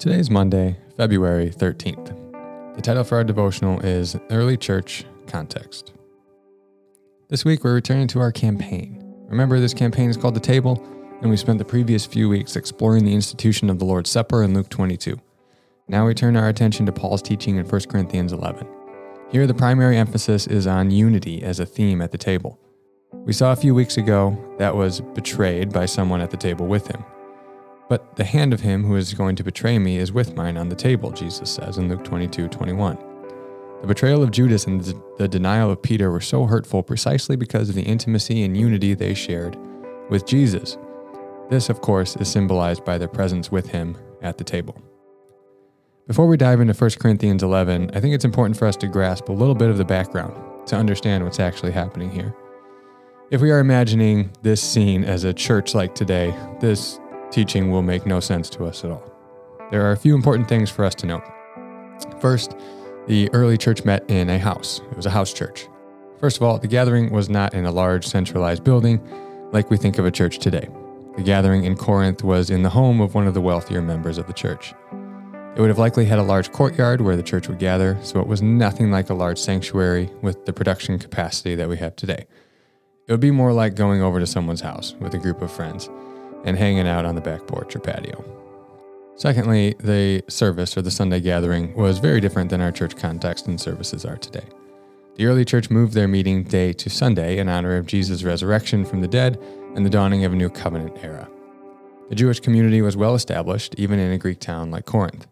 Today is Monday, February 13th. The title for our devotional is Early Church Context. This week, we're returning to our campaign. Remember, this campaign is called The Table, and we spent the previous few weeks exploring the institution of the Lord's Supper in Luke 22. Now we turn our attention to Paul's teaching in 1 Corinthians 11. Here, the primary emphasis is on unity as a theme at the table. We saw a few weeks ago that was betrayed by someone at the table with him. But the hand of him who is going to betray me is with mine on the table, Jesus says in Luke 22:21. The betrayal of Judas and the denial of Peter were so hurtful precisely because of the intimacy and unity they shared with Jesus. This, of course, is symbolized by their presence with him at the table. Before we dive into 1 Corinthians 11, I think it's important for us to grasp a little bit of the background to understand what's actually happening here. If we are imagining this scene as a church like today, this teaching will make no sense to us at all. There are a few important things for us to note. First, the early church met in a house. It was a house church. First of all, the gathering was not in a large centralized building like we think of a church today. The gathering in Corinth was in the home of one of the wealthier members of the church. It would have likely had a large courtyard where the church would gather, so it was nothing like a large sanctuary with the production capacity that we have today. It would be more like going over to someone's house with a group of friends and hanging out on the back porch or patio. Secondly, the service or the Sunday gathering was very different than our church context and services are today. The early church moved their meeting day to Sunday in honor of Jesus' resurrection from the dead and the dawning of a new covenant era. The Jewish community was well established, even in a Greek town like Corinth.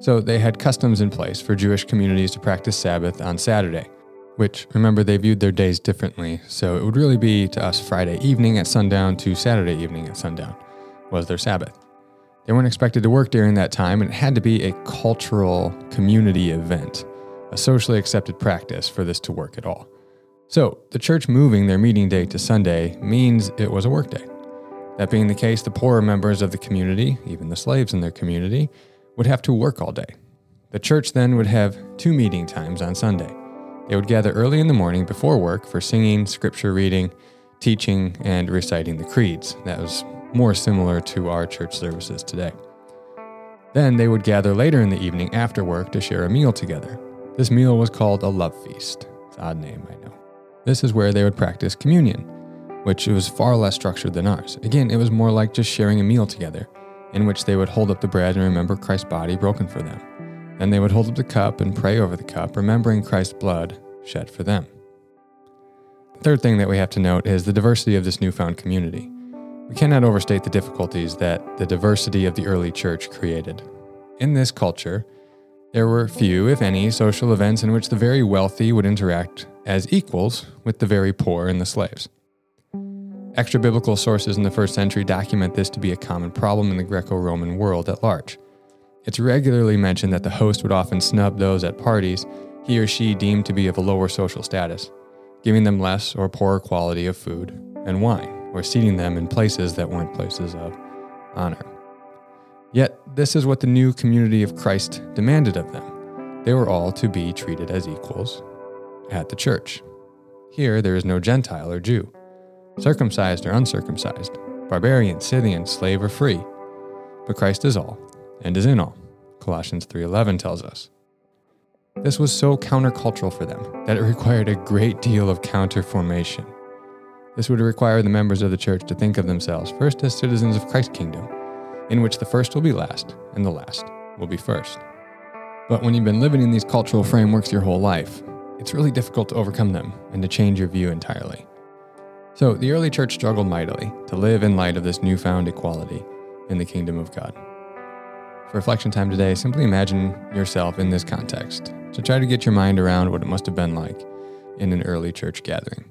So they had customs in place for Jewish communities to practice Sabbath on Saturday, which, remember, they viewed their days differently, so it would really be to us Friday evening at sundown to Saturday evening at sundown was their Sabbath. They weren't expected to work during that time, and it had to be a cultural community event, a socially accepted practice for this to work at all. So the church moving their meeting day to Sunday means it was a work day. That being the case, the poorer members of the community, even the slaves in their community, would have to work all day. The church then would have two meeting times on Sunday. They would gather early in the morning before work for singing, scripture reading, teaching, and reciting the creeds. That was more similar to our church services today. Then they would gather later in the evening after work to share a meal together. This meal was called a love feast. It's an odd name, I know. This is where they would practice communion, which was far less structured than ours. Again, it was more like just sharing a meal together, in which they would hold up the bread and remember Christ's body broken for them. Then they would hold up the cup and pray over the cup, remembering Christ's blood shed for them. The third thing that we have to note is the diversity of this newfound community. We cannot overstate the difficulties that the diversity of the early church created. In this culture, there were few, if any, social events in which the very wealthy would interact as equals with the very poor and the slaves. Extra-biblical sources in the first century document this to be a common problem in the Greco-Roman world at large. It's regularly mentioned that the host would often snub those at parties he or she deemed to be of a lower social status, giving them less or poorer quality of food and wine, or seating them in places that weren't places of honor. Yet, this is what the new community of Christ demanded of them. They were all to be treated as equals at the church. Here, there is no Gentile or Jew, circumcised or uncircumcised, barbarian, Scythian, slave or free. But Christ is all, and is in all, Colossians 3:11 tells us. This was so countercultural for them that it required a great deal of counterformation. This would require the members of the church to think of themselves first as citizens of Christ's kingdom, in which the first will be last, and the last will be first. But when you've been living in these cultural frameworks your whole life, it's really difficult to overcome them and to change your view entirely. So the early church struggled mightily to live in light of this newfound equality in the kingdom of God. For reflection time today, simply imagine yourself in this context to try to get your mind around what it must have been like in an early church gathering.